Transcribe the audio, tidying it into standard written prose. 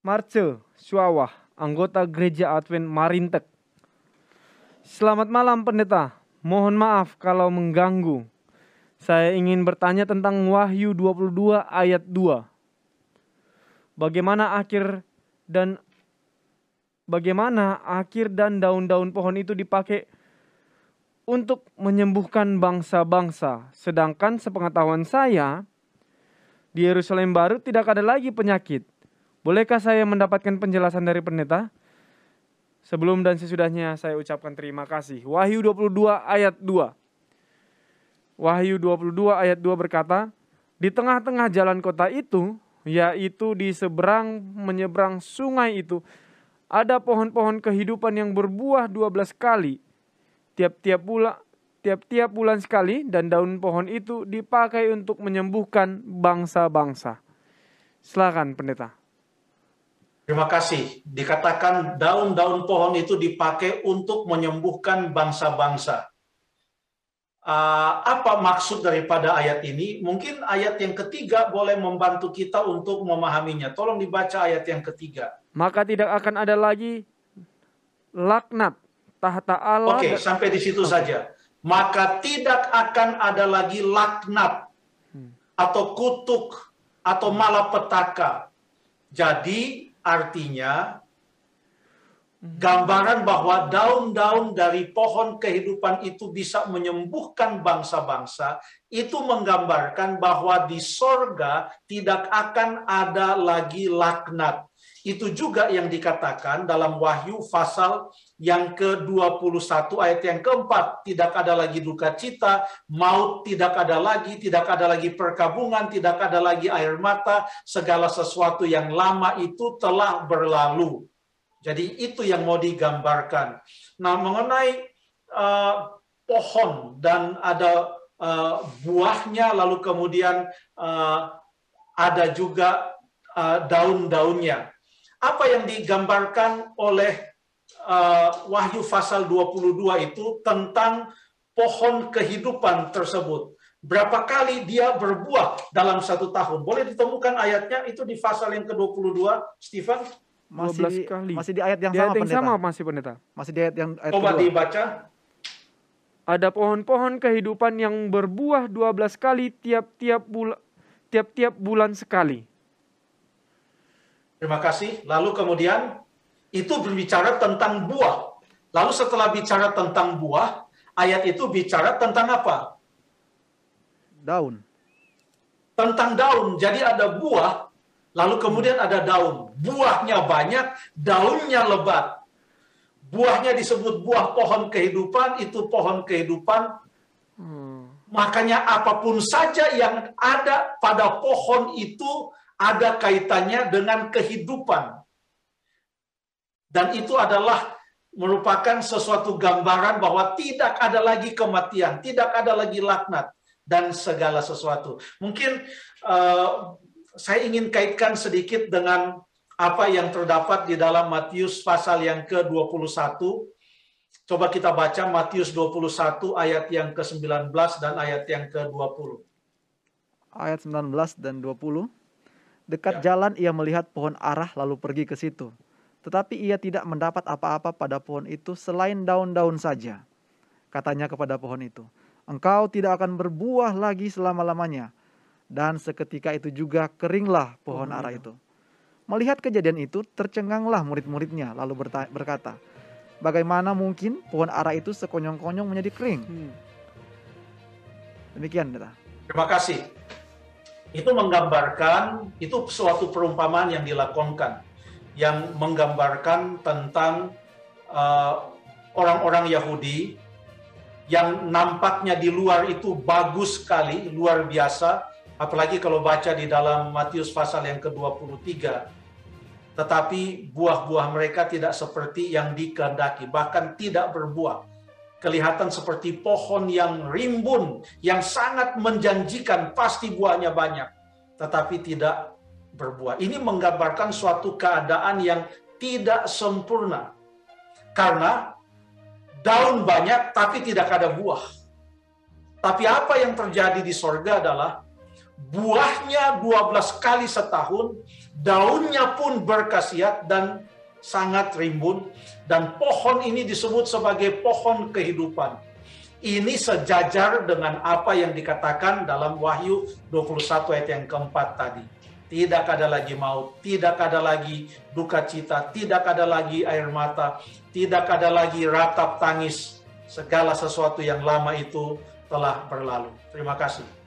Marce Suwah, anggota gereja Advent Marintek. Selamat malam pendeta, mohon maaf kalau mengganggu. Saya ingin bertanya tentang Wahyu 22 ayat 2. Bagaimana akir dan daun-daun pohon itu dipakai untuk menyembuhkan bangsa-bangsa. Sedangkan sepengetahuan saya, di Yerusalem baru tidak ada lagi penyakit. Bolehkah saya mendapatkan penjelasan dari pendeta? Sebelum dan sesudahnya saya ucapkan terima kasih. Wahyu 22 ayat 2. Wahyu 22 ayat 2 berkata, di tengah-tengah jalan kota itu, yaitu di seberang menyeberang sungai itu, ada pohon-pohon kehidupan yang berbuah 12 kali. Tiap-tiap bulan sekali, dan daun pohon itu dipakai untuk menyembuhkan bangsa-bangsa. Silakan pendeta. Terima kasih. Dikatakan daun-daun pohon itu dipakai untuk menyembuhkan bangsa-bangsa. Apa maksud daripada ayat ini? Mungkin ayat yang ketiga boleh membantu kita untuk memahaminya. Tolong dibaca ayat yang ketiga. Maka tidak akan ada lagi laknat tahta Allah. Oke, sampai di situ saja. Maka tidak akan ada lagi laknat atau kutuk atau malapetaka. Jadi artinya, gambaran bahwa daun-daun dari pohon kehidupan itu bisa menyembuhkan bangsa-bangsa, itu menggambarkan bahwa di sorga tidak akan ada lagi laknat. Itu juga yang dikatakan dalam Wahyu pasal yang ke-21 ayat yang keempat. Tidak ada lagi duka cita, maut tidak ada lagi perkabungan, tidak ada lagi air mata, segala sesuatu yang lama itu telah berlalu. Jadi itu yang mau digambarkan. Nah, mengenai pohon dan ada buahnya, lalu kemudian ada juga daun-daunnya. Apa yang digambarkan oleh Wahyu pasal 22 itu tentang pohon kehidupan tersebut. Berapa kali dia berbuah dalam satu tahun? Boleh ditemukan ayatnya itu di pasal yang ke-22, Stephen? Masih di ayat yang sama, pendeta. Masih di ayat yang ayat kedua. Coba dibaca. Ada pohon-pohon kehidupan yang berbuah 12 kali tiap-tiap bulan sekali. Terima kasih. Lalu kemudian itu berbicara tentang buah. Lalu setelah bicara tentang buah, ayat itu bicara tentang apa? Daun. Tentang daun. Jadi ada buah, lalu kemudian ada daun. Buahnya banyak, daunnya lebat. Buahnya disebut buah pohon kehidupan, itu pohon kehidupan. Makanya apapun saja yang ada pada pohon itu ada kaitannya dengan kehidupan. Dan itu adalah merupakan sesuatu gambaran bahwa tidak ada lagi kematian, tidak ada lagi laknat, dan segala sesuatu. Mungkin saya ingin kaitkan sedikit dengan apa yang terdapat di dalam Matius pasal yang ke-21. Coba kita baca Matius 21 ayat yang ke-19 dan ayat yang ke-20. Ayat 19 dan 20. Dekat jalan ia melihat pohon arah lalu pergi ke situ. Tetapi ia tidak mendapat apa-apa pada pohon itu selain daun-daun saja. Katanya kepada pohon itu, engkau tidak akan berbuah lagi selama-lamanya. Dan seketika itu juga keringlah pohon ara itu. Melihat kejadian itu, tercenganglah murid-muridnya lalu berkata, bagaimana mungkin pohon ara itu sekonyong-konyong menjadi kering? Demikian, Deta. Terima kasih. Itu menggambarkan, itu suatu perumpamaan yang dilakonkan, yang menggambarkan tentang orang-orang Yahudi yang nampaknya di luar itu bagus sekali, luar biasa, apalagi kalau baca di dalam Matius pasal yang ke-23. Tetapi buah-buah mereka tidak seperti yang dikehendaki, bahkan tidak berbuah. Kelihatan seperti pohon yang rimbun, yang sangat menjanjikan, pasti buahnya banyak, tetapi tidak berbuah. Ini menggambarkan suatu keadaan yang tidak sempurna. Karena daun banyak tapi tidak ada buah. Tapi apa yang terjadi di sorga adalah buahnya 12 kali setahun, daunnya pun berkhasiat dan sangat rimbun, dan pohon ini disebut sebagai pohon kehidupan. Ini sejajar dengan apa yang dikatakan dalam Wahyu 21 ayat yang keempat tadi. Tidak ada lagi maut, tidak ada lagi duka cita, tidak ada lagi air mata, tidak ada lagi ratap tangis. Segala sesuatu yang lama itu telah berlalu. Terima kasih.